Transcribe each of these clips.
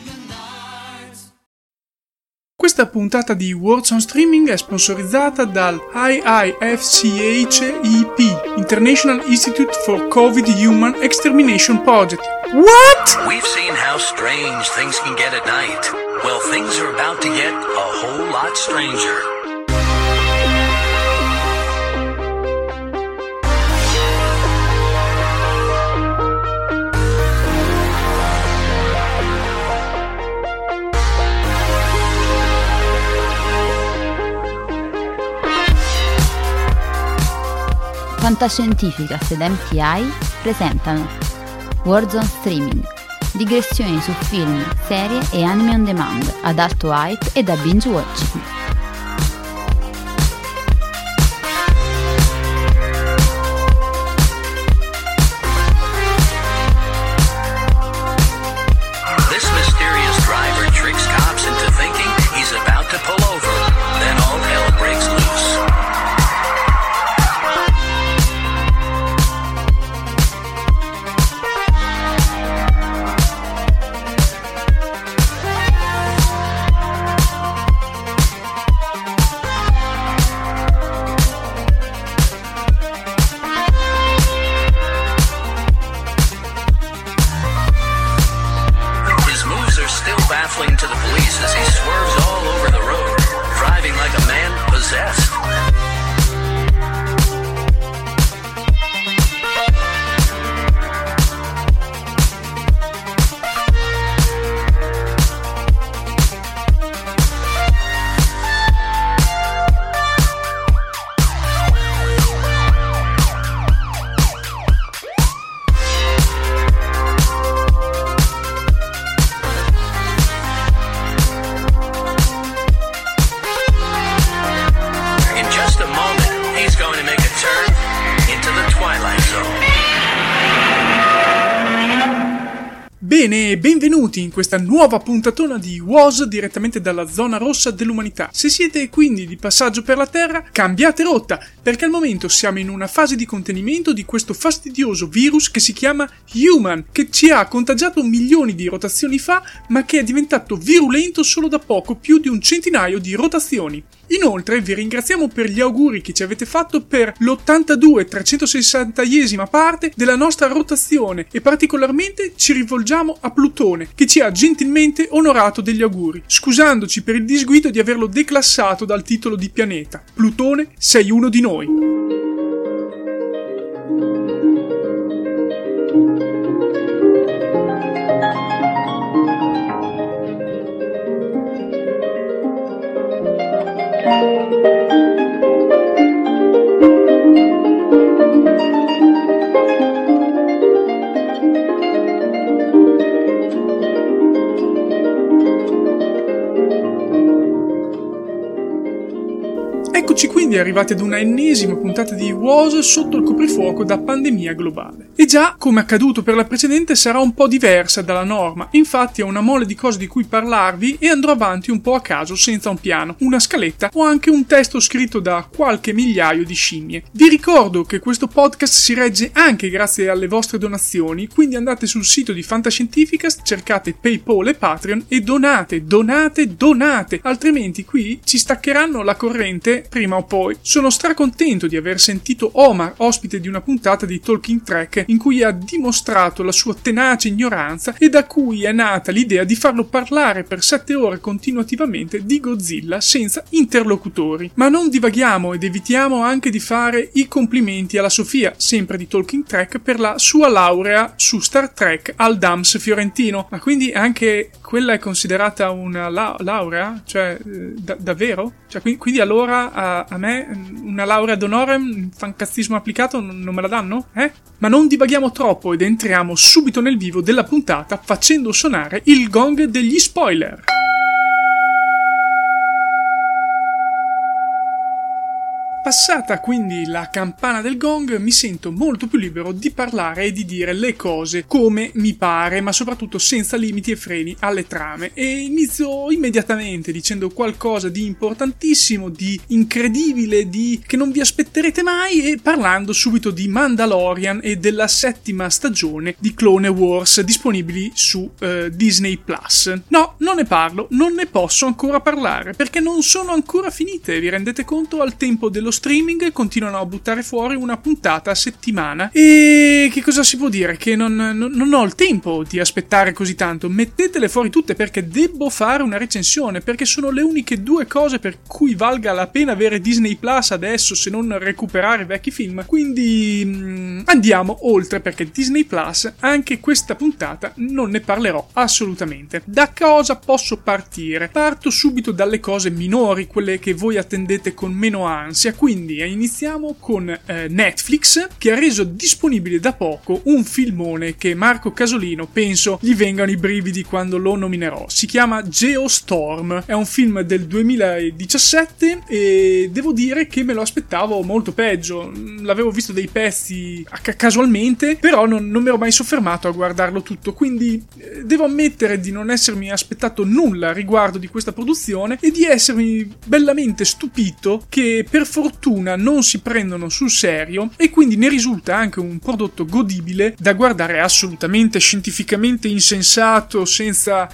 Menards. Questa puntata di Words on Streaming è sponsorizzata dal IIFCHEP, International Institute for COVID Human Extermination Project. What? We've seen how strange things can get at night. Well, things are about to get a whole lot stranger. Fantascientifica ed MTI presentano Words on Streaming, digressioni su film, serie e anime on demand, ad alto hype e da binge watching. This mysterious driver tricks cops into thinking he's about to pull over, then all hell breaks loose. Bene, benvenuti in questa nuova puntatona di WOS direttamente dalla zona rossa dell'umanità. Se siete quindi di passaggio per la Terra, cambiate rotta, perché al momento siamo in una fase di contenimento di questo fastidioso virus che si chiama Human, che ci ha contagiato milioni di rotazioni fa, ma che è diventato virulento solo da poco più di 100 di rotazioni. Inoltre vi ringraziamo per gli auguri che ci avete fatto per l'82/360esima parte della nostra rotazione e particolarmente ci rivolgiamo a Plutone, che ci ha gentilmente onorato degli auguri, scusandoci per il disguido di averlo declassato dal titolo di pianeta. Plutone, sei uno di noi. Eccoci quindi arrivati ad una ennesima puntata di WOS sotto il coprifuoco da pandemia globale. E già, come accaduto per la precedente, sarà un po' diversa dalla norma, infatti ho una mole di cose di cui parlarvi e andrò avanti un po' a caso senza un piano, una scaletta o anche un testo scritto da qualche migliaio di scimmie. Vi ricordo che questo podcast si regge anche grazie alle vostre donazioni, quindi andate sul sito di Fantascientifica, cercate PayPal e Patreon e donate, altrimenti qui ci staccheranno la corrente prima o poi. Sono stracontento di aver sentito Omar, ospite di una puntata di Talking Trek in cui ha dimostrato la sua tenace ignoranza e da cui è nata l'idea di farlo parlare per 7 ore continuativamente di Godzilla senza interlocutori. Ma non divaghiamo ed evitiamo anche di fare i complimenti alla Sofia, sempre di Talking Trek, per la sua laurea su Star Trek al DAMS Fiorentino. Ma quindi anche quella è considerata una laurea? Cioè, davvero? Cioè, quindi allora a me una laurea d'honorem, fancazzismo applicato, non me la danno? Ma non divaghiamo troppo ed entriamo subito nel vivo della puntata facendo suonare il gong degli spoiler. Passata quindi la campana del gong, mi sento molto più libero di parlare e di dire le cose come mi pare, ma soprattutto senza limiti e freni alle trame. E inizio immediatamente dicendo qualcosa di importantissimo, di incredibile, di che non vi aspetterete mai, e parlando subito di Mandalorian e della 7ª stagione di Clone Wars disponibili su Disney Plus. No, non ne parlo, non ne posso ancora parlare perché non sono ancora finite, vi rendete conto? Al tempo dello streaming continuano a buttare fuori una puntata a settimana e che cosa si può dire? Che non ho il tempo di aspettare così tanto. Mettetele fuori tutte perché debbo fare una recensione, perché sono le uniche due cose per cui valga la pena avere Disney Plus adesso, se non recuperare vecchi film. Quindi andiamo oltre, perché Disney Plus anche questa puntata non ne parlerò assolutamente. Da cosa posso partire? Parto subito dalle cose minori, quelle che voi attendete con meno ansia. Quindi iniziamo con Netflix, che ha reso disponibile da poco un filmone che Marco Casolino penso gli vengano i brividi quando lo nominerò. Si chiama Geostorm, è un film del 2017 e devo dire che me lo aspettavo molto peggio. L'avevo visto dei pezzi casualmente, però non mi ero mai soffermato a guardarlo tutto, quindi devo ammettere di non essermi aspettato nulla riguardo di questa produzione e di essermi bellamente stupito che per fortuna non si prendono sul serio e quindi ne risulta anche un prodotto godibile da guardare, assolutamente scientificamente insensato, senza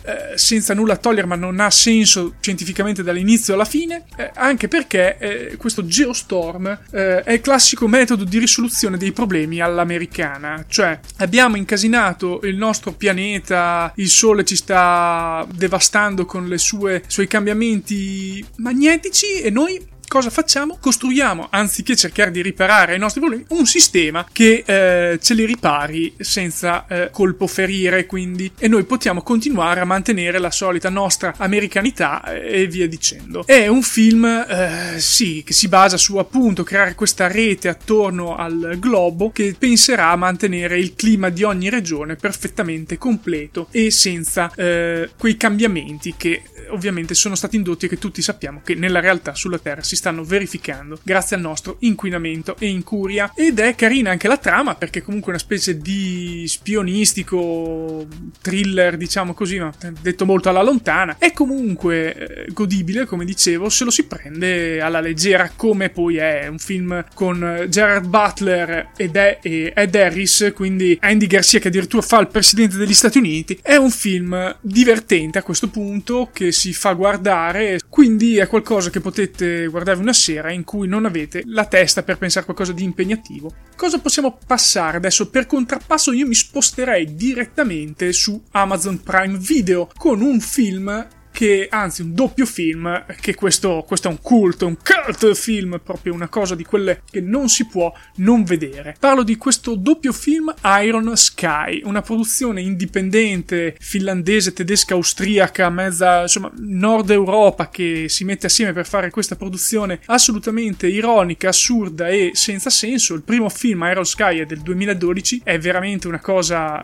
nulla togliere, ma non ha senso scientificamente dall'inizio alla fine, anche perché questo Geostorm è il classico metodo di risoluzione dei problemi all'americana, cioè abbiamo incasinato il nostro pianeta, il Sole ci sta devastando con le suoi cambiamenti magnetici e noi cosa facciamo? Costruiamo, anziché cercare di riparare i nostri problemi, un sistema che ce li ripari senza colpo ferire, quindi, e noi possiamo continuare a mantenere la solita nostra americanità e via dicendo. È un film che si basa su appunto creare questa rete attorno al globo che penserà a mantenere il clima di ogni regione perfettamente completo e senza quei cambiamenti che ovviamente sono stati indotti e che tutti sappiamo che nella realtà sulla Terra si stanno verificando grazie al nostro inquinamento e incuria. Ed è carina anche la trama, perché comunque è una specie di spionistico thriller, diciamo così, ma detto molto alla lontana. È comunque godibile, come dicevo, se lo si prende alla leggera, come poi è un film con Gerard Butler e Ed Harris, quindi Andy Garcia che addirittura fa il presidente degli Stati Uniti. È un film divertente a questo punto, che si fa guardare, quindi è qualcosa che potete guardarvi una sera in cui non avete la testa per pensare qualcosa di impegnativo. Cosa possiamo passare adesso? Per contrappasso io mi sposterei direttamente su Amazon Prime Video con un film un doppio film, che questo è un cult film, proprio una cosa di quelle che non si può non vedere. Parlo di questo doppio film Iron Sky, una produzione indipendente finlandese, tedesca, austriaca, mezza, insomma, Nord Europa, che si mette assieme per fare questa produzione assolutamente ironica, assurda e senza senso. Il primo film, Iron Sky, è del 2012, è veramente una cosa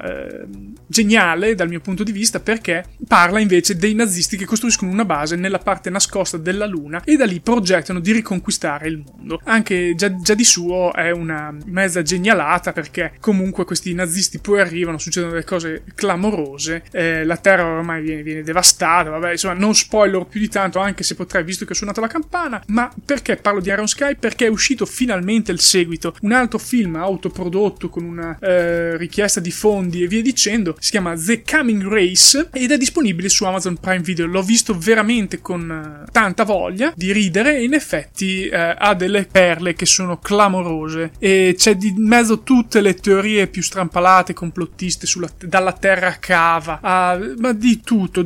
geniale dal mio punto di vista, perché parla invece dei nazisti che costruiscono una base nella parte nascosta della Luna e da lì progettano di riconquistare il mondo. Anche già di suo è una mezza genialata, perché comunque questi nazisti poi arrivano, succedono delle cose clamorose, la Terra ormai viene devastata, vabbè, insomma non spoiler più di tanto, anche se potrei, visto che ho suonato la campana. Ma perché parlo di Iron Sky? Perché è uscito finalmente il seguito, un altro film autoprodotto con una richiesta di fondi e via dicendo. Si chiama The Coming Race ed è disponibile su Amazon Prime Video. L'ho visto veramente con tanta voglia di ridere e in effetti ha delle perle che sono clamorose, e c'è di mezzo tutte le teorie più strampalate, complottiste dalla terra cava ma di tutto,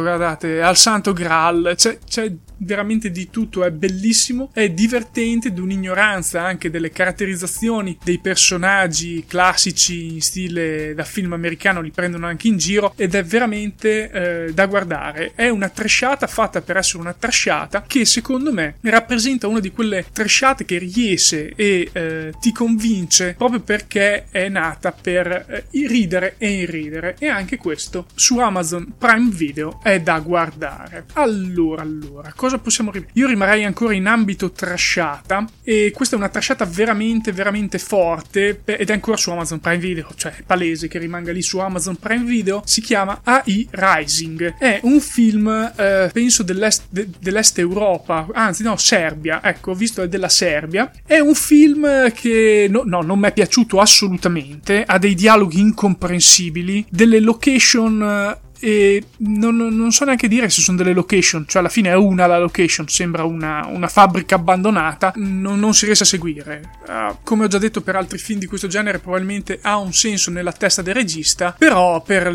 guardate, al Santo Graal, c'è veramente di tutto. È bellissimo, è divertente, di un'ignoranza anche delle caratterizzazioni dei personaggi classici in stile da film americano, li prendono anche in giro ed è veramente da guardare. È una trashata fatta per essere una trashata, che secondo me rappresenta una di quelle trashate che riesce e ti convince proprio perché è nata per ridere e irridere, e anche questo su Amazon Prime Video è da guardare. Allora, cosa possiamo io rimarrei ancora in ambito trashata, e questa è una trashata veramente veramente forte ed è ancora su Amazon Prime Video, cioè è palese che rimanga lì su Amazon Prime Video. Si chiama AI Rising, è un film penso dell'est Europa, anzi no, Serbia, ecco, ho visto, è della Serbia. È un film che non mi è piaciuto assolutamente, ha dei dialoghi incomprensibili, delle location e non so neanche dire se sono delle location, cioè alla fine è una la location, sembra una fabbrica abbandonata, non si riesce a seguire. Come ho già detto per altri film di questo genere, probabilmente ha un senso nella testa del regista, però per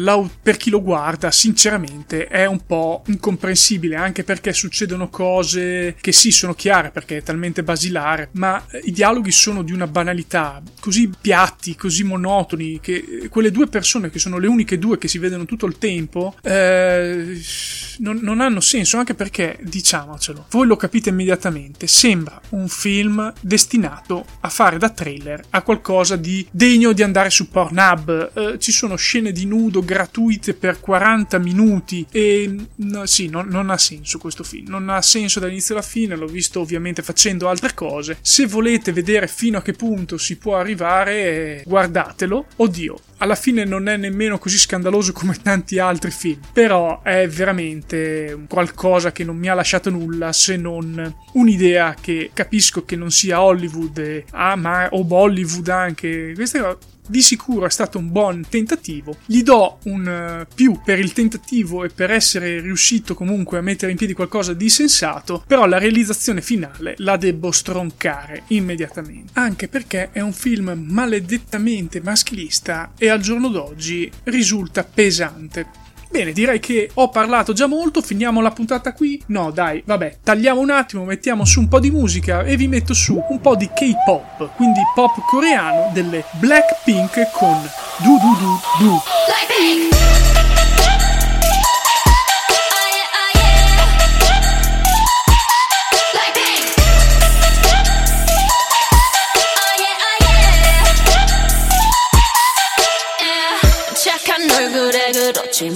chi lo guarda sinceramente è un po' incomprensibile, anche perché succedono cose che sì sono chiare perché è talmente basilare, ma i dialoghi sono di una banalità, così piatti, così monotoni, che quelle due persone che sono le uniche due che si vedono tutto il tempo non hanno senso, anche perché, diciamocelo, voi lo capite immediatamente, sembra un film destinato a fare da trailer a qualcosa di degno di andare su Pornhub. Ci sono scene di nudo gratuite per 40 minuti e non ha senso questo film, non ha senso dall'inizio alla fine. L'ho visto ovviamente facendo altre cose. Se volete vedere fino a che punto si può arrivare, guardatelo. Oddio, alla fine non è nemmeno così scandaloso come tanti altri film, però è veramente qualcosa che non mi ha lasciato nulla, se non un'idea che capisco che non sia Hollywood o Bollywood anche. Questa di sicuro è stato un buon tentativo, gli do un più per il tentativo e per essere riuscito comunque a mettere in piedi qualcosa di sensato, però la realizzazione finale la debbo stroncare immediatamente, anche perché è un film maledettamente maschilista e al giorno d'oggi risulta pesante. Bene, direi che ho parlato già molto, finiamo la puntata qui. No dai, vabbè, tagliamo un attimo, mettiamo su un po' di musica e vi metto su un po' di K-pop, quindi pop coreano, delle Blackpink con Du Du Du Du. Blackpink!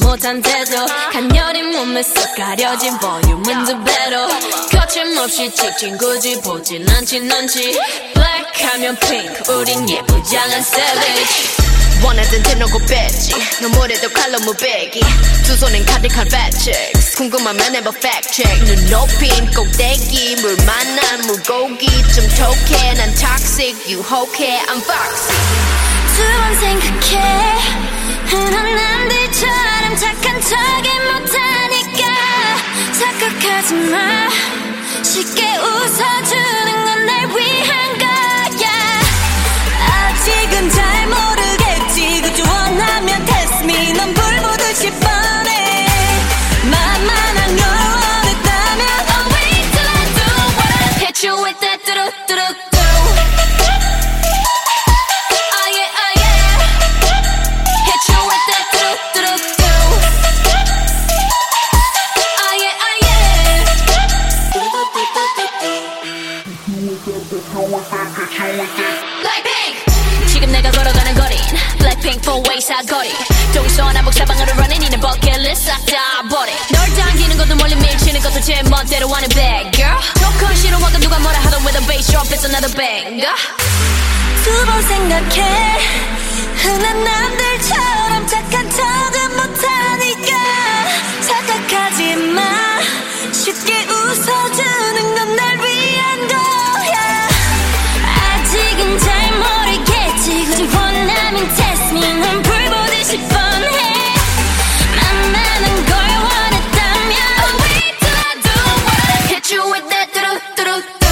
못한 태도 간녀린 몸에 쏙 가려진 볼륨은 더 배로 거침없이 찍힌 굳이 보진 않지 넌지 black 하면 pink 우린 예쁘장한 savage 원하던 대놓고 뺐지 눈물에도 칼로 무배기 두 손엔 가득한 fat chicks 궁금하면 해봐 fact check 눈 높인 꼭대기 물 만난 물고기 좀 톡해 난 toxic 유혹해 I'm foxy 두 번 생각해 흔한 남들처럼 착한 척이 못하니까 착각하지 마 쉽게 웃어주는 건 날 위한 거야 아직은 잘 모르겠지 그저 원하면 test me 넌 불보듯이 뻔해 맘만 안 열어냈다면 I'll wait till I do what I hit you with that do-do-do-do 지금 내가 걸어가는 거린 Blackpink 4-way 사거리 동선 한복 사방으로 running 이는 버킷 리스트 싹 다 버린 널 당기는 건 더 멀리 밀치는 것도 제 멋대로 하는 bad girl 조금 싫어하고 누가 뭐라 하던 with a bass drop it's another banger 두 번 생각해 흔한 남들처럼 착한 척은 못하니까 착각하지 마 쉽게 웃어주는 건 날 위한 거야 아직은 잘 모르겠지 그저 원하면 test me 난 불보듯이 뻔해 만만한 걸 원했다면 I'll wait till I do what I hit you with that do-do-do-do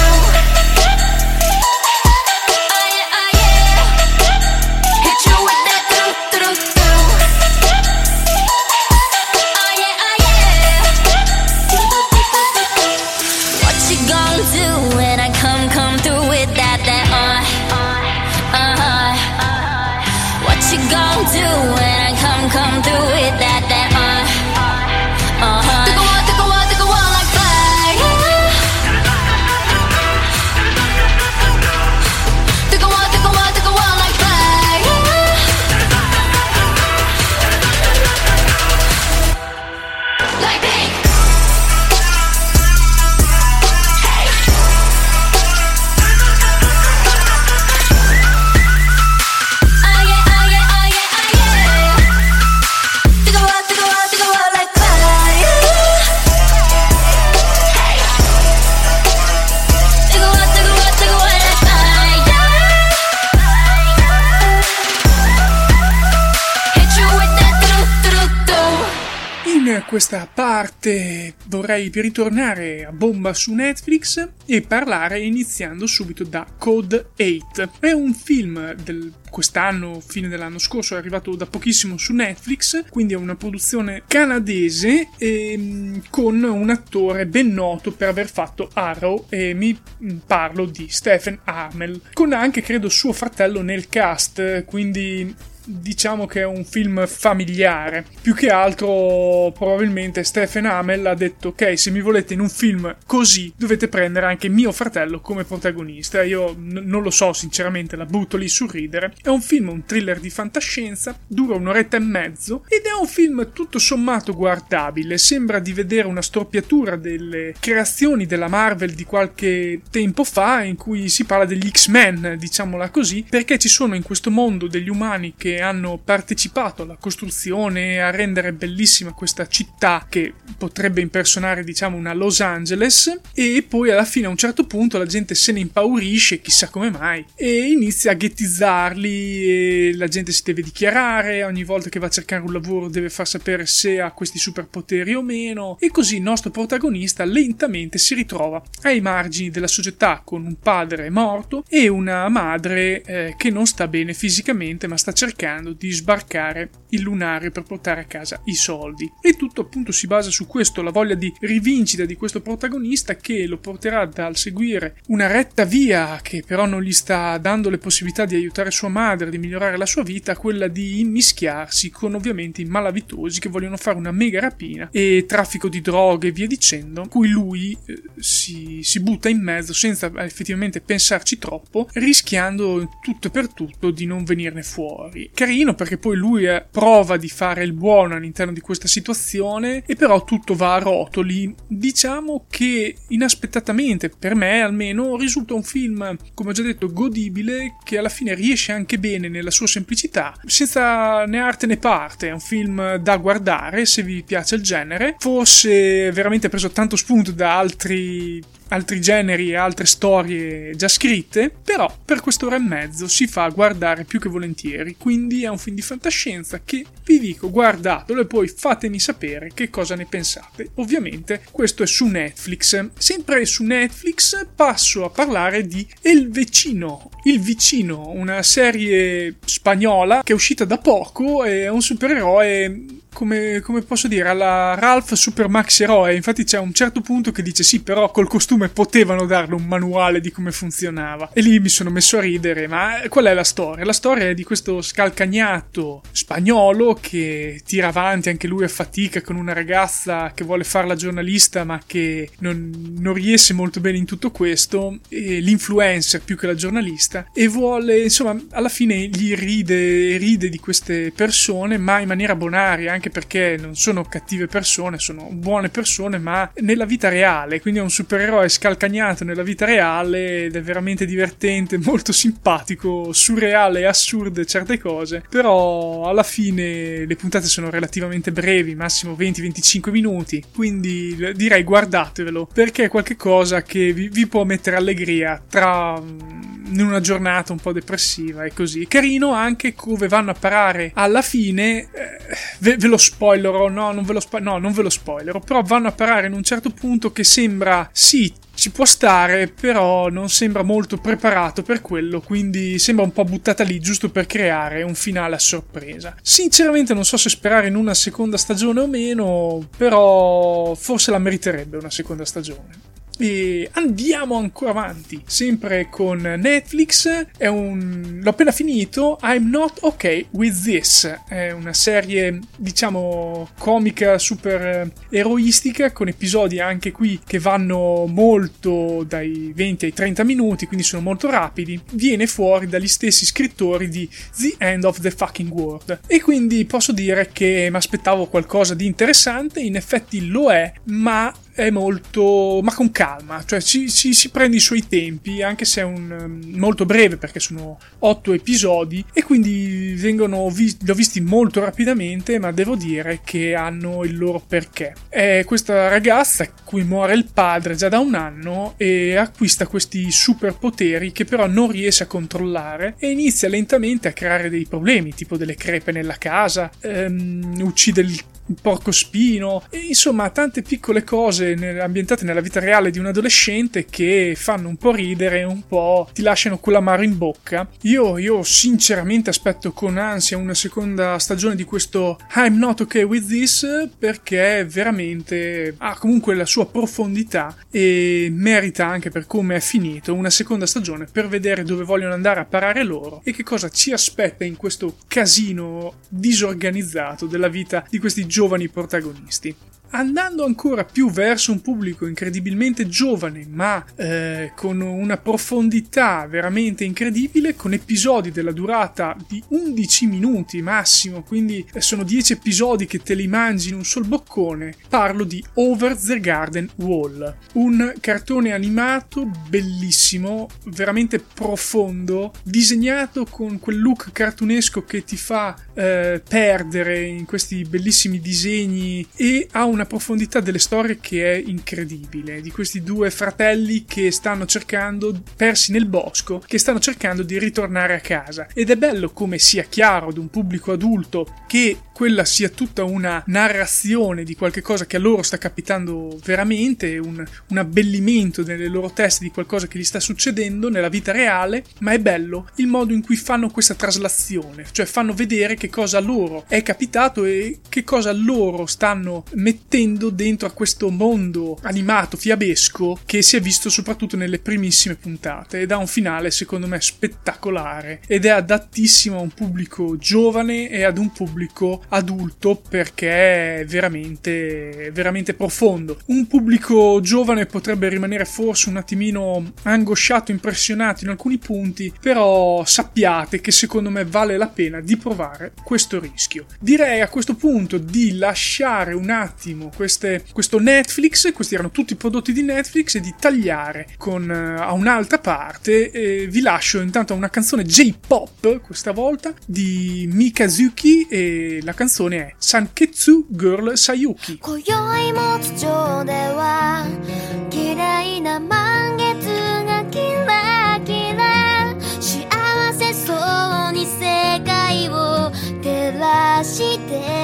Questa parte vorrei ritornare a bomba su Netflix e parlare iniziando subito da Code 8. È un film del quest'anno, fine dell'anno scorso, è arrivato da pochissimo su Netflix, quindi è una produzione canadese con un attore ben noto per aver fatto Arrow, e mi parlo di Stephen Amell, con anche credo suo fratello nel cast, quindi diciamo che è un film familiare. Più che altro probabilmente Stephen Amell ha detto ok, se mi volete in un film così dovete prendere anche mio fratello come protagonista. Io non lo so sinceramente, la butto lì sul ridere. È un film, un thriller di fantascienza, dura 1.5 ore ed è un film tutto sommato guardabile. Sembra di vedere una storpiatura delle creazioni della Marvel di qualche tempo fa in cui si parla degli X-Men, diciamola così, perché ci sono in questo mondo degli umani che hanno partecipato alla costruzione e a rendere bellissima questa città che potrebbe impersonare diciamo una Los Angeles, e poi alla fine a un certo punto la gente se ne impaurisce chissà come mai e inizia a ghettizzarli, e la gente si deve dichiarare, ogni volta che va a cercare un lavoro deve far sapere se ha questi superpoteri o meno, e così il nostro protagonista lentamente si ritrova ai margini della società con un padre morto e una madre che non sta bene fisicamente ma sta cercando di sbarcare il lunario per portare a casa i soldi. E tutto appunto si basa su questo, la voglia di rivincita di questo protagonista che lo porterà dal seguire una retta via che però non gli sta dando le possibilità di aiutare sua madre, di migliorare la sua vita, a quella di immischiarsi con ovviamente i malavitosi che vogliono fare una mega rapina e traffico di droghe e via dicendo, cui lui si butta in mezzo senza effettivamente pensarci troppo, rischiando tutto e per tutto di non venirne fuori. Carino perché poi lui prova di fare il buono all'interno di questa situazione e però tutto va a rotoli. Diciamo che inaspettatamente, per me almeno, risulta un film, come ho già detto, godibile, che alla fine riesce anche bene nella sua semplicità, senza né arte né parte. È un film da guardare se vi piace il genere, forse veramente ha preso tanto spunto da altri generi e altre storie già scritte, però per quest'ora e mezzo si fa guardare più che volentieri. Quindi è un film di fantascienza che vi dico guardatelo e poi fatemi sapere che cosa ne pensate. Ovviamente questo è su Netflix. Sempre su Netflix passo a parlare di Il Vicino, una serie spagnola che è uscita da poco, è un supereroe come posso dire alla Ralph Supermax eroe. Infatti c'è un certo punto che dice sì, però col costume potevano darle un manuale di come funzionava, e lì mi sono messo a ridere. Ma qual è la storia? La storia è di questo scalcagnato spagnolo che tira avanti anche lui a fatica con una ragazza che vuole fare la giornalista ma che non riesce molto bene in tutto questo, e l'influencer più che la giornalista, protagonista e vuole, insomma, alla fine gli ride di queste persone, ma in maniera bonaria, anche perché non sono cattive persone, sono buone persone, ma nella vita reale. Quindi è un supereroe scalcagnato nella vita reale ed è veramente divertente, molto simpatico, surreale e assurde certe cose, però alla fine le puntate sono relativamente brevi, massimo 20-25 minuti, quindi direi guardatevelo, perché è qualche cosa che vi può mettere allegria in una giornata un po' depressiva e così. Carino anche come vanno a parare alla fine, ve lo spoilerò, non ve lo spoilerò, però vanno a parare in un certo punto che sembra, sì, ci può stare, però non sembra molto preparato per quello, quindi sembra un po' buttata lì giusto per creare un finale a sorpresa. Sinceramente non so se sperare in una seconda stagione o meno, però forse la meriterebbe una seconda stagione. E andiamo ancora avanti, sempre con Netflix. L'ho appena finito, I'm not okay with this. È una serie, diciamo, comica, super eroistica, con episodi anche qui che vanno molto dai 20 ai 30 minuti, quindi sono molto rapidi. Viene fuori dagli stessi scrittori di The End of the Fucking World, e quindi posso dire che mi aspettavo qualcosa di interessante. In effetti lo è, ma è molto, ma con calma, cioè si prende i suoi tempi, anche se è molto breve, perché sono 8 episodi e quindi li ho visti molto rapidamente, ma devo dire che hanno il loro perché. È questa ragazza a cui muore il padre già da un anno e acquista questi superpoteri che però non riesce a controllare, e inizia lentamente a creare dei problemi, tipo delle crepe nella casa, uccide il porcospino, e insomma tante piccole cose ambientate nella vita reale di un adolescente che fanno un po' ridere e un po' ti lasciano quell'amaro in bocca. Io sinceramente aspetto con ansia una seconda stagione di questo I'm not okay with this, perché veramente ha comunque la sua profondità e merita, anche per come è finito, una seconda stagione per vedere dove vogliono andare a parare loro e che cosa ci aspetta in questo casino disorganizzato della vita di questi giovani protagonisti. Andando ancora più verso un pubblico incredibilmente giovane, ma con una profondità veramente incredibile, con episodi della durata di 11 minuti massimo, quindi sono 10 episodi che te li mangi in un sol boccone, parlo di Over the Garden Wall, un cartone animato bellissimo, veramente profondo, disegnato con quel look cartunesco che ti fa perdere in questi bellissimi disegni, e ha una profondità delle storie che è incredibile, di questi due fratelli che stanno cercando, persi nel bosco, che stanno cercando di ritornare a casa, ed è bello come sia chiaro ad un pubblico adulto che quella sia tutta una narrazione di qualche cosa che a loro sta capitando veramente, un abbellimento nelle loro teste di qualcosa che gli sta succedendo nella vita reale, ma è bello il modo in cui fanno questa traslazione, cioè fanno vedere che cosa loro è capitato e che cosa loro stanno mettendo dentro a questo mondo animato fiabesco che si è visto soprattutto nelle primissime puntate, ed ha un finale secondo me spettacolare ed è adattissimo a un pubblico giovane e ad un pubblico adulto, perché è veramente veramente profondo. Un pubblico giovane potrebbe rimanere forse un attimino angosciato, impressionato in alcuni punti, però sappiate che secondo me vale la pena di provare questo rischio. Direi a questo punto di lasciare un attimo questo Netflix, questi erano tutti i prodotti di Netflix, e di tagliare a un'altra parte. E vi lascio intanto a una canzone J-pop, questa volta di Mikazuki, e la canzone è Sanketsu Girl Sayuki. Good.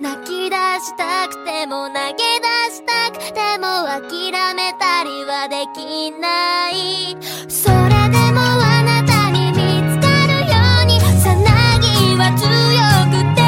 泣き出したくても投げ出したくても諦めたりはできないそれでもあなたに見つかるようにさなぎは強くて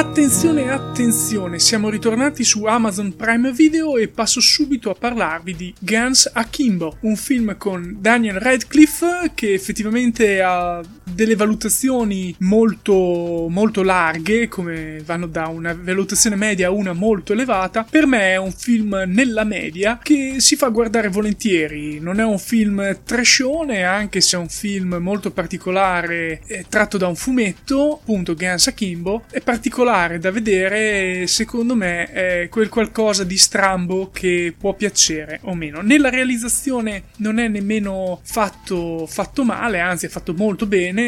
Attenzione, attenzione, siamo ritornati su Amazon Prime Video e passo subito a parlarvi di Guns Akimbo, un film con Daniel Radcliffe che effettivamente ha delle valutazioni molto larghe, come vanno da una valutazione media a una molto elevata. Per me è un film nella media che si fa guardare volentieri, non è un film trashone, anche se è un film molto particolare, tratto da un fumetto, appunto Guns Akimbo, è particolare da vedere, secondo me è quel qualcosa di strambo che può piacere o meno. Nella realizzazione non è nemmeno fatto male, anzi è fatto molto bene,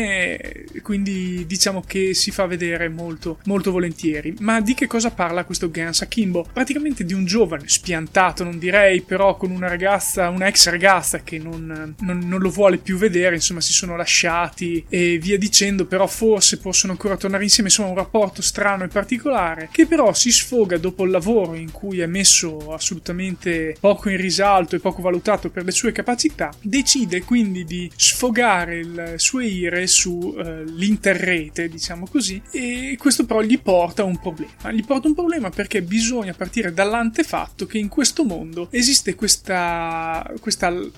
quindi diciamo che si fa vedere molto volentieri. Ma di che cosa parla questo Guns Akimbo? Praticamente di un giovane spiantato, non direi, però con una ragazza, una ex ragazza che non lo vuole più vedere, insomma si sono lasciati e via dicendo, però forse possono ancora tornare insieme, insomma un rapporto strano e particolare che però si sfoga dopo il lavoro in cui è messo assolutamente poco in risalto e poco valutato per le sue capacità. Decide quindi di sfogare il suo ire su l'interrete, diciamo così, e questo però gli porta un problema perché bisogna partire dall'antefatto che in questo mondo esiste questa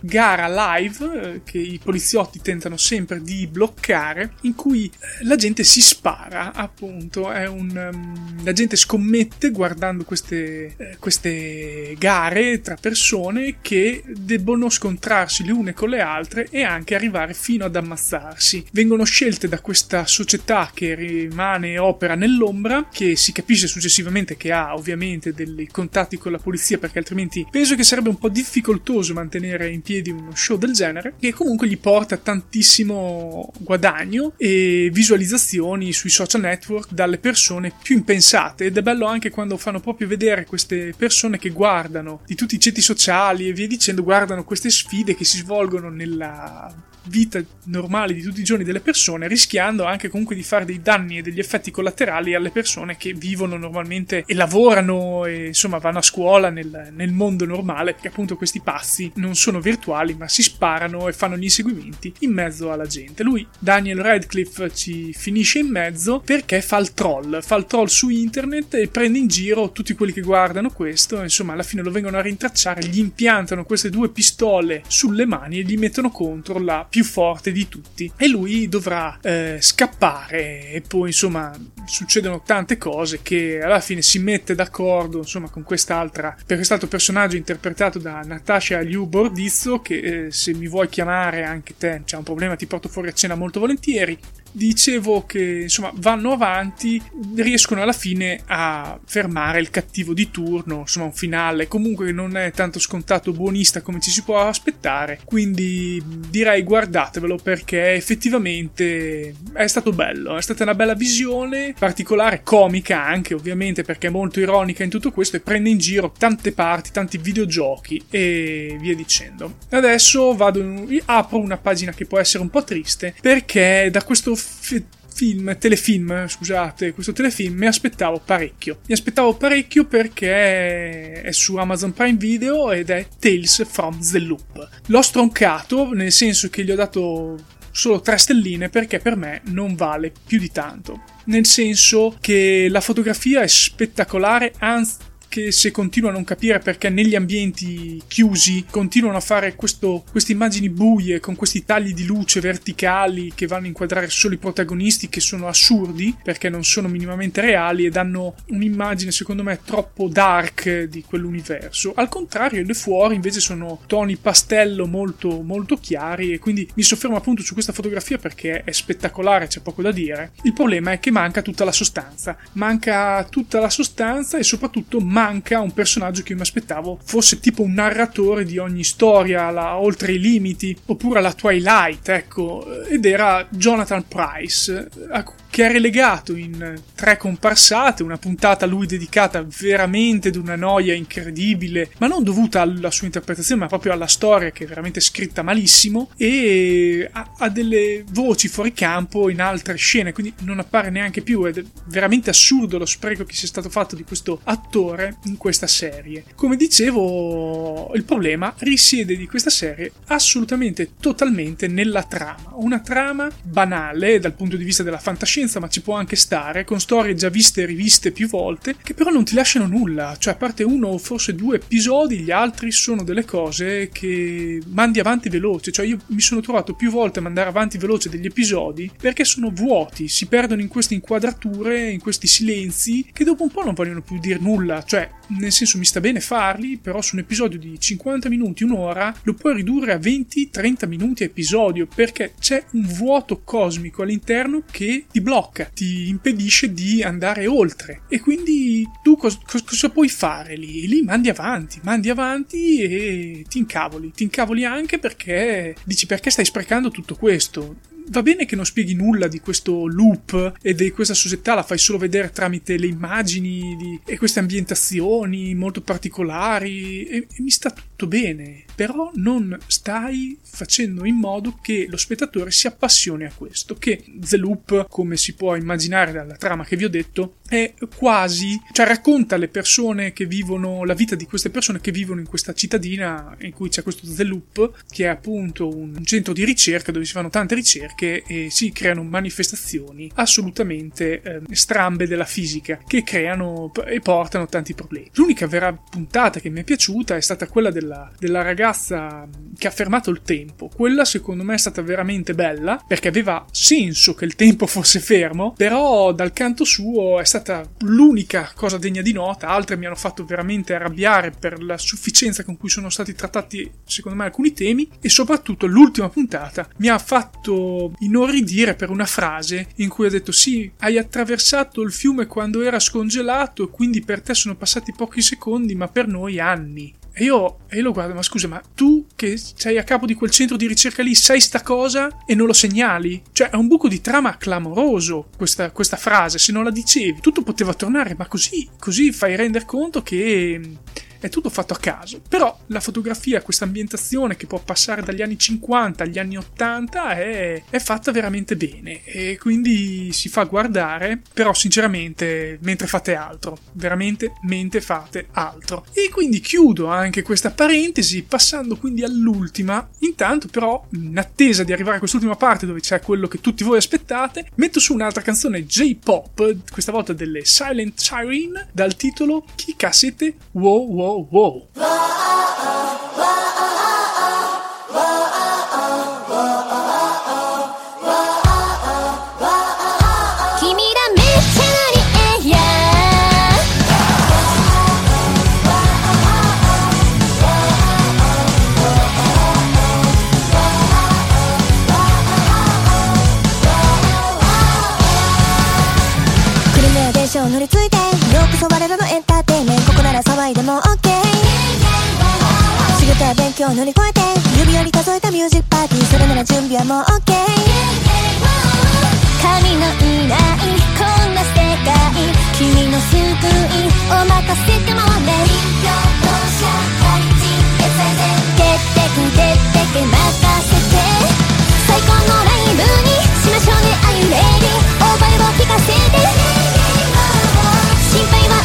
gara live che i poliziotti tentano sempre di bloccare, in cui la gente si spara, appunto è la gente scommette guardando queste gare tra persone che debbono scontrarsi le une con le altre e anche arrivare fino ad ammazzarsi. Vengono scelte da questa società che rimane e opera nell'ombra, che si capisce successivamente che ha ovviamente dei contatti con la polizia, perché altrimenti penso che sarebbe un po' difficoltoso mantenere in piedi uno show del genere, che comunque gli porta tantissimo guadagno e visualizzazioni sui social network dalle persone più impensate. Ed è bello anche quando fanno proprio vedere queste persone che guardano di tutti i ceti sociali e via dicendo, guardano queste sfide che si svolgono nella vita normale di tutti i giorni delle persone, rischiando anche comunque di fare dei danni e degli effetti collaterali alle persone che vivono normalmente e lavorano e insomma vanno a scuola nel mondo normale, perché appunto questi pazzi non sono virtuali ma si sparano e fanno gli inseguimenti in mezzo alla gente. Lui, Daniel Radcliffe, ci finisce in mezzo perché fa il troll su internet e prende in giro tutti quelli che guardano questo, insomma alla fine lo vengono a rintracciare, gli impiantano queste due pistole sulle mani e gli mettono contro la più forte di tutti e lui dovrà scappare e poi insomma succedono tante cose che alla fine si mette d'accordo insomma con per quest'altro personaggio interpretato da Natasha Liu Bordizzo, che se mi vuoi chiamare anche te, c'è un problema, ti porto fuori a cena molto volentieri. dicevo che insomma vanno avanti, riescono alla fine a fermare il cattivo di turno, insomma un finale comunque non è tanto scontato buonista come ci si può aspettare, quindi direi guardatevelo perché effettivamente è stato bello, è stata una bella visione, particolare, comica anche ovviamente perché è molto ironica in tutto questo e prende in giro tante parti, tanti videogiochi e via dicendo. Adesso apro una pagina che può essere un po' triste perché da questo telefilm mi aspettavo parecchio perché è su Amazon Prime Video ed è Tales from the Loop. L'ho stroncato nel senso che gli ho dato solo 3 stelline perché per me non vale più di tanto, nel senso che la fotografia è spettacolare, anzi che se continuo a non capire perché negli ambienti chiusi continuano a fare queste immagini buie con questi tagli di luce verticali che vanno a inquadrare solo i protagonisti, che sono assurdi perché non sono minimamente reali e danno un'immagine secondo me troppo dark di quell'universo. Al contrario, le fuori invece sono toni pastello molto molto chiari e quindi mi soffermo appunto su questa fotografia perché è spettacolare, c'è poco da dire. Il problema è che manca tutta la sostanza e soprattutto manca un personaggio che mi aspettavo fosse tipo un narratore di ogni storia, oltre i limiti, oppure alla Twilight, ecco, ed era Jonathan Pryce, che è relegato in 3 comparsate, una puntata lui dedicata veramente ad una noia incredibile, ma non dovuta alla sua interpretazione, ma proprio alla storia che è veramente scritta malissimo, e ha delle voci fuori campo in altre scene, quindi non appare neanche più, ed è veramente assurdo lo spreco che sia stato fatto di questo attore in questa serie. Come dicevo, il problema risiede di questa serie assolutamente, totalmente nella trama, una trama banale dal punto di vista della fantascienza, ma ci può anche stare, con storie già viste e riviste più volte, che però non ti lasciano nulla, cioè a parte 1 o forse 2 episodi, gli altri sono delle cose che mandi avanti veloce, cioè io mi sono trovato più volte a mandare avanti veloce degli episodi perché sono vuoti, si perdono in queste inquadrature, in questi silenzi che dopo un po' non vogliono più dire nulla, cioè nel senso mi sta bene farli, però su un episodio di 50 minuti, un'ora, lo puoi ridurre a 20-30 minuti a episodio perché c'è un vuoto cosmico all'interno che ti blocca, ti impedisce di andare oltre e quindi tu cosa puoi fare lì? Lì mandi avanti e ti incavoli anche perché dici perché stai sprecando tutto questo? Va bene che non spieghi nulla di questo loop e di questa società, la fai solo vedere tramite le immagini e queste ambientazioni molto particolari e mi sta tutto bene, però non stai facendo in modo che lo spettatore si appassioni a questo, che The Loop, come si può immaginare dalla trama che vi ho detto, è quasi, cioè racconta le persone che vivono, la vita di queste persone che vivono in questa cittadina in cui c'è questo The Loop, che è appunto un centro di ricerca dove si fanno tante ricerche e si creano manifestazioni assolutamente strambe della fisica che creano e portano tanti problemi. L'unica vera puntata che mi è piaciuta è stata quella della ragazza che ha fermato il tempo. Quella secondo me è stata veramente bella perché aveva senso che il tempo fosse fermo, però dal canto suo è stata l'unica cosa degna di nota. Altre mi hanno fatto veramente arrabbiare per la sufficienza con cui sono stati trattati secondo me alcuni temi e soprattutto l'ultima puntata mi ha fatto inorridire per una frase in cui ha detto sì, hai attraversato il fiume quando era scongelato, quindi per te sono passati pochi secondi ma per noi anni. E io lo guardo, ma scusa, ma tu che sei a capo di quel centro di ricerca lì sai sta cosa e non lo segnali? Cioè è un buco di trama clamoroso questa frase, se non la dicevi tutto poteva tornare, ma così fai rendere conto che è tutto fatto a caso. Però la fotografia, questa ambientazione che può passare dagli anni 50 agli anni 80 è fatta veramente bene e quindi si fa guardare, però sinceramente mentre fate altro. E quindi chiudo anche questa parentesi passando quindi all'ultima. Intanto però, in attesa di arrivare a quest'ultima parte dove c'è quello che tutti voi aspettate, metto su un'altra canzone J-pop, questa volta delle Silent Siren, dal titolo Chi Cassette Wow Wow Whoa. 今日乗り越えて指折り数えたミュージックパーティーそれなら準備はもう OK 神の依頼こんな世界君の救いお任せしてもらえ一票同社ハリチエサイゼ決定決定任せて最高のライブにしましょうね Are you ready オーバルを聞かせて心配はい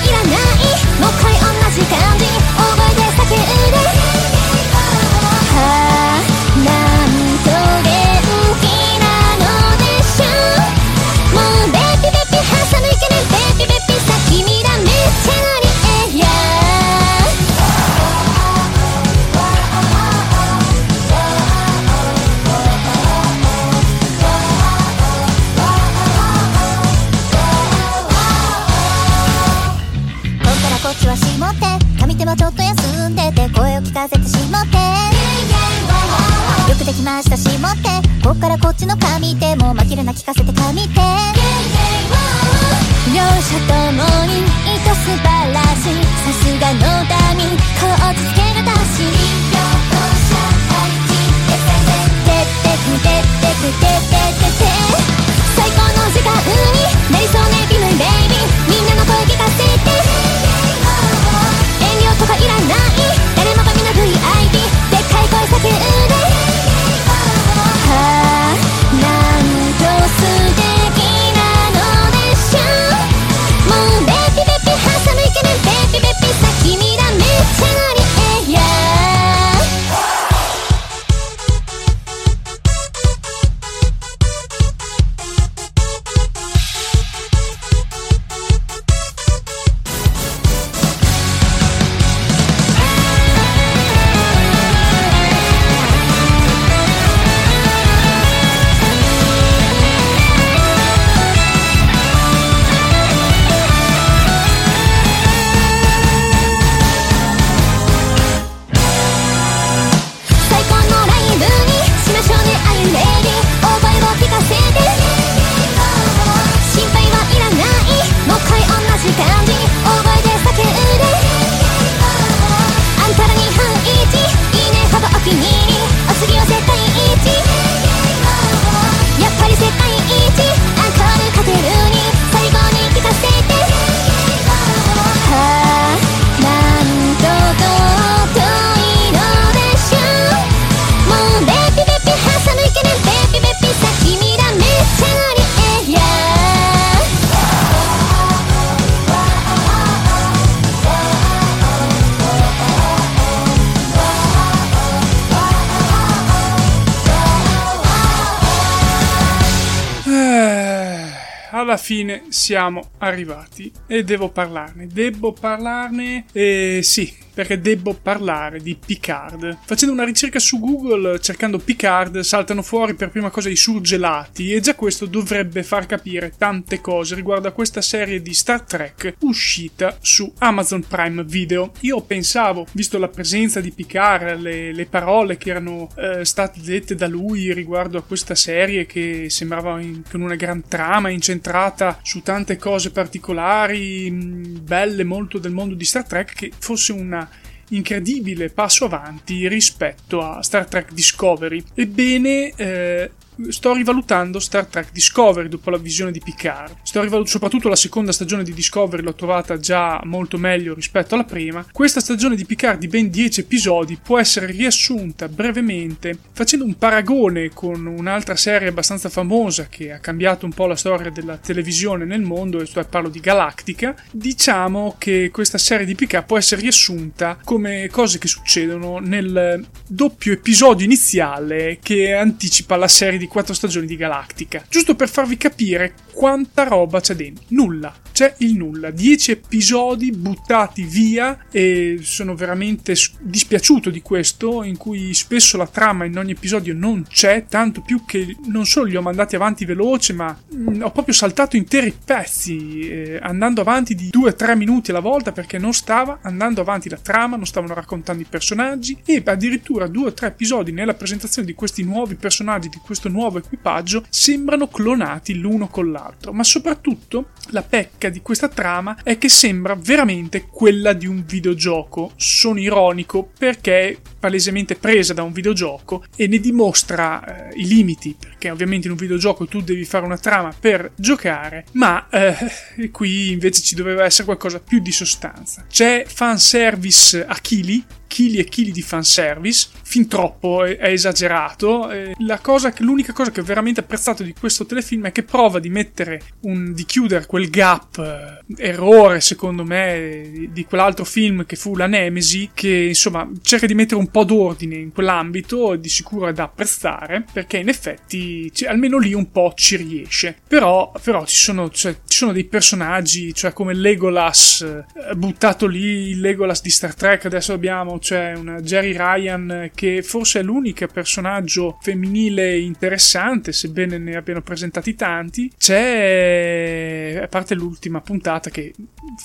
らないもう一回同じ感じ覚えて叫んではぁなんと元気なのでしょうもうベッピベッピ挟むけねベッピベッピさ君らめっちゃありえやちょっと休んでて声を聞かせてしもってよくできましたしもってこっからこっちの髪でも負けるな聞かせて髪で両者ともにいと素晴らしいさすがのダミーこう続けるだし両者愛知エッセンテッテッテッテッテッテッテ最高の時間になりそうねビムベイビーみんなの声聞かせてとかいらない誰もがみんな VIP でっかい声叫んではぁなんと素敵なのでしょうもうベッピベッピ挟むイケメンベッピベッピさ君らめっちゃなりえやFine siamo arrivati e devo parlarne sì, perché devo parlare di Picard. Facendo una ricerca su Google cercando Picard saltano fuori per prima cosa i surgelati e già questo dovrebbe far capire tante cose riguardo a questa serie di Star Trek uscita su Amazon Prime Video. Io pensavo, visto la presenza di Picard, le parole che erano state dette da lui riguardo a questa serie che sembrava con una gran trama incentrata su tante cose particolari, belle molto del mondo di Star Trek, che fosse una incredibile passo avanti rispetto a Star Trek Discovery. Ebbene, sto rivalutando Star Trek Discovery dopo la visione di Picard. Soprattutto la seconda stagione di Discovery l'ho trovata già molto meglio rispetto alla prima. Questa stagione di Picard di ben 10 episodi può essere riassunta brevemente facendo un paragone con un'altra serie abbastanza famosa che ha cambiato un po' la storia della televisione nel mondo, cioè parlo di Galactica. Diciamo che questa serie di Picard può essere riassunta come cose che succedono nel doppio episodio iniziale che anticipa la serie di 4 stagioni di Galactica, giusto per farvi capire quanta roba c'è dentro. Nulla, c'è il nulla, 10 episodi buttati via, e sono veramente dispiaciuto di questo, in cui spesso la trama in ogni episodio non c'è, tanto più che non solo li ho mandati avanti veloce, ma ho proprio saltato interi pezzi, andando avanti di 2-3 minuti alla volta perché non stava andando avanti la trama, non stavano raccontando i personaggi, e addirittura 2-3 episodi nella presentazione di questi nuovi personaggi, di questo nuovo equipaggio sembrano clonati l'uno con l'altro, ma soprattutto la pecca di questa trama è che sembra veramente quella di un videogioco. Sono ironico perché è palesemente presa da un videogioco e ne dimostra i limiti, perché ovviamente in un videogioco tu devi fare una trama per giocare, ma qui invece ci doveva essere qualcosa più di sostanza. C'è fanservice a chili e chili di fanservice, fin troppo, è esagerato. L'unica cosa che ho veramente apprezzato di questo telefilm è che prova di chiudere quel gap, errore secondo me di quell'altro film che fu La Nemesi, che insomma cerca di mettere un po' d'ordine in quell'ambito, di sicuro è da apprezzare, perché in effetti almeno lì un po' ci riesce, però ci sono dei personaggi, cioè come Legolas, buttato lì il Legolas di Star Trek, adesso abbiamo una Jerry Ryan che forse è l'unica personaggio femminile interessante, sebbene ne abbiano presentati tanti. C'è, a parte l'ultima puntata, che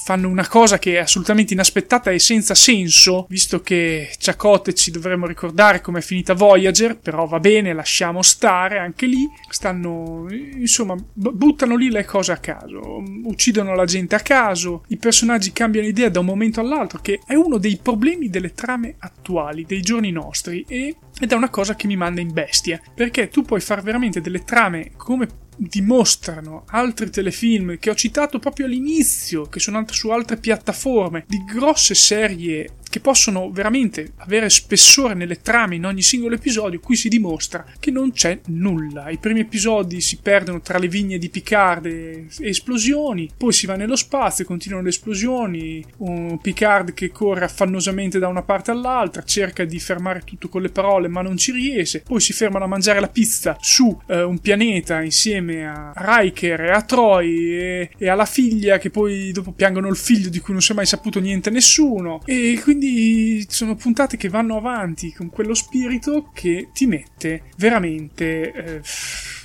fanno una cosa che è assolutamente inaspettata e senza senso, visto che Chakotay ci dovremmo ricordare come è finita Voyager, però va bene, lasciamo stare, anche lì stanno, insomma, buttano lì le cose a caso, uccidono la gente a caso, i personaggi cambiano idea da un momento all'altro, che è uno dei problemi delle trame attuali, dei giorni nostri, ed è una cosa che mi manda in bestia, perché tu puoi far veramente delle trame come dimostrano altri telefilm che ho citato proprio all'inizio, che sono su altre piattaforme, di grosse serie che possono veramente avere spessore nelle trame in ogni singolo episodio. Qui si dimostra che non c'è nulla. I primi episodi si perdono tra le vigne di Picard e esplosioni, poi si va nello spazio, continuano le esplosioni, un Picard che corre affannosamente da una parte all'altra, cerca di fermare tutto con le parole ma non ci riesce, poi si fermano a mangiare la pizza su un pianeta insieme a Riker e a Troy e alla figlia, che poi dopo piangono il figlio di cui non si è mai saputo niente nessuno, e quindi sono puntate che vanno avanti con quello spirito che ti mette veramente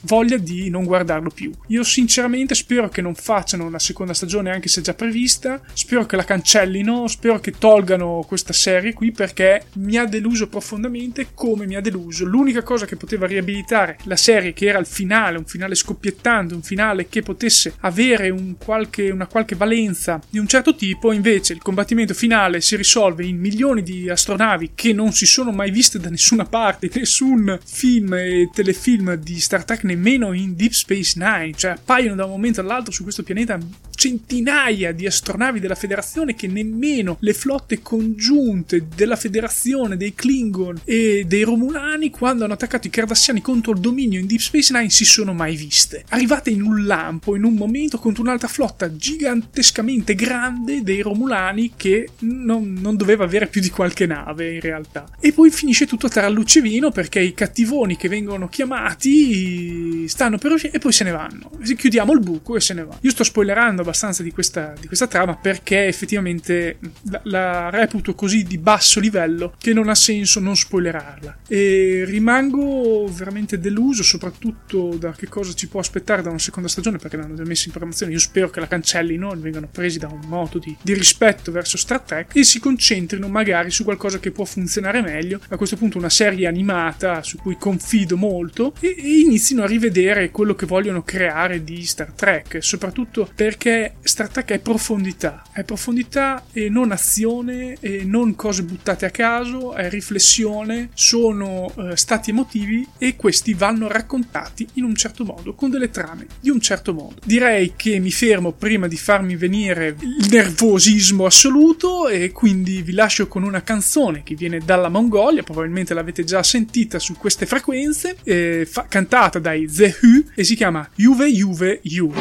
voglia di non guardarlo più. Io sinceramente spero che non facciano la seconda stagione, anche se è già prevista, spero che la cancellino, spero che tolgano questa serie qui, perché mi ha deluso profondamente, come mi ha deluso l'unica cosa che poteva riabilitare la serie, che era il finale, un finale scoppiettante, un finale che potesse avere una qualche valenza di un certo tipo. Invece il combattimento finale si risolve in milioni di astronavi che non si sono mai viste da nessuna parte, nessun film e telefilm di Star Trek, nemmeno in Deep Space Nine, cioè appaiono da un momento all'altro su questo pianeta centinaia di astronavi della Federazione, che nemmeno le flotte congiunte della Federazione, dei Klingon e dei Romulani, quando hanno attaccato i Cardassiani contro il dominio in Deep Space Nine, si sono mai viste. Arrivate in un lampo, in un momento, contro un'altra flotta gigantescamente grande dei Romulani, che non doveva avere più di qualche nave in realtà. E poi finisce tutto a tarallucce vino, perché i cattivoni che vengono chiamati stanno per uscire e poi se ne vanno. Chiudiamo il buco e se ne va. Io sto spoilerando abbastanza di questa trama, perché effettivamente la reputo così di basso livello che non ha senso non spoilerarla, e rimango veramente deluso soprattutto da che cosa ci può aspettare da una seconda stagione, perché l'hanno già messa in programmazione. Io spero che la cancellino, vengano presi da un moto di rispetto verso Star Trek e si concentrino magari su qualcosa che può funzionare meglio, a questo punto una serie animata su cui confido molto, e inizino a rivedere quello che vogliono creare di Star Trek, soprattutto perché Star Trek è profondità e non azione e non cose buttate a caso, è riflessione, sono stati emotivi e questi vanno raccontati in un certo modo, con delle trame di un certo modo. Direi che mi fermo prima di farmi venire il nervosismo assoluto, e quindi vi lascio con una canzone che viene dalla Mongolia, probabilmente l'avete già sentita su queste frequenze, cantata dai The Who, e si chiama Juve Juve You.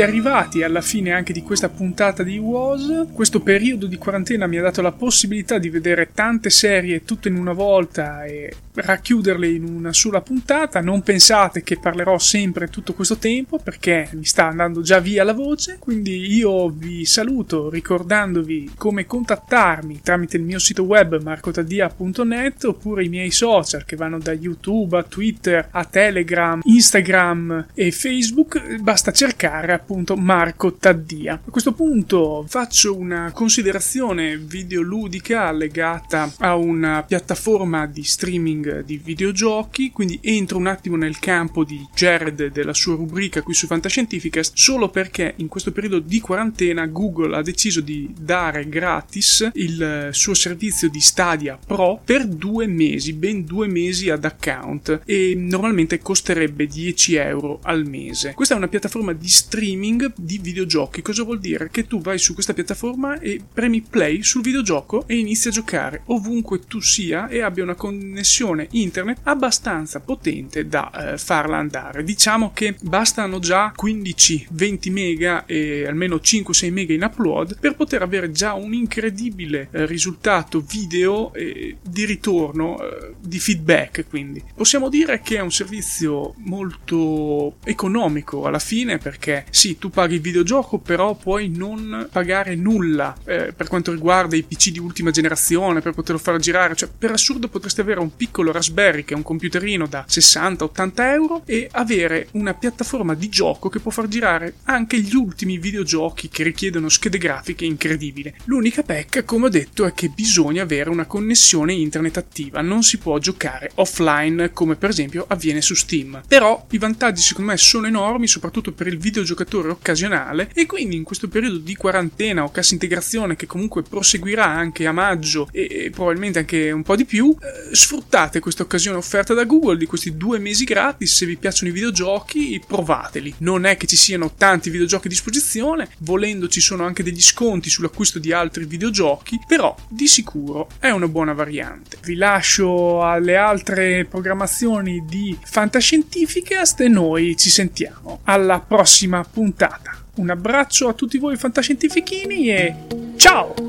Arrivati alla fine anche di questa puntata di WOS. Questo periodo di quarantena mi ha dato la possibilità di vedere tante serie tutte in una volta e racchiuderle in una sola puntata. Non pensate che parlerò sempre tutto questo tempo, perché mi sta andando già via la voce, quindi io vi saluto ricordandovi come contattarmi tramite il mio sito web marcotadia.net oppure i miei social che vanno da YouTube a Twitter a Telegram, Instagram e Facebook. Basta cercare appunto Marco Taddia. A questo punto faccio una considerazione videoludica legata a una piattaforma di streaming di videogiochi, quindi entro un attimo nel campo di Gerard e della sua rubrica qui su Fantascientifica, solo perché in questo periodo di quarantena Google ha deciso di dare gratis il suo servizio di Stadia Pro per 2 mesi, ben 2 mesi ad account, e normalmente costerebbe €10 al mese. Questa è una piattaforma di streaming di videogiochi. Cosa vuol dire? Che tu vai su questa piattaforma e premi play sul videogioco e inizi a giocare ovunque tu sia e abbia una connessione internet abbastanza potente da farla andare. Diciamo che bastano già 15-20 mega e almeno 5-6 mega in upload per poter avere già un incredibile risultato video di ritorno, di feedback. Quindi possiamo dire che è un servizio molto economico alla fine, perché sì, sì, tu paghi il videogioco, però puoi non pagare nulla per quanto riguarda i PC di ultima generazione per poterlo far girare. Cioè, per assurdo potresti avere un piccolo Raspberry, che è un computerino da 60-80 euro, e avere una piattaforma di gioco che può far girare anche gli ultimi videogiochi che richiedono schede grafiche incredibile. L'unica pecca, come ho detto, è che bisogna avere una connessione internet attiva, non si può giocare offline come per esempio avviene su Steam. Però i vantaggi secondo me sono enormi, soprattutto per il videogiocatore occasionale, e quindi in questo periodo di quarantena o cassa integrazione, che comunque proseguirà anche a maggio e probabilmente anche un po' di più, sfruttate questa occasione offerta da Google di questi 2 mesi gratis. Se vi piacciono i videogiochi, provateli. Non è che ci siano tanti videogiochi a disposizione, volendo ci sono anche degli sconti sull'acquisto di altri videogiochi, però di sicuro è una buona variante. Vi lascio alle altre programmazioni di Fantascientifica e noi ci sentiamo alla prossima puntata. Un abbraccio a tutti voi fantascientifichini e ciao!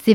Se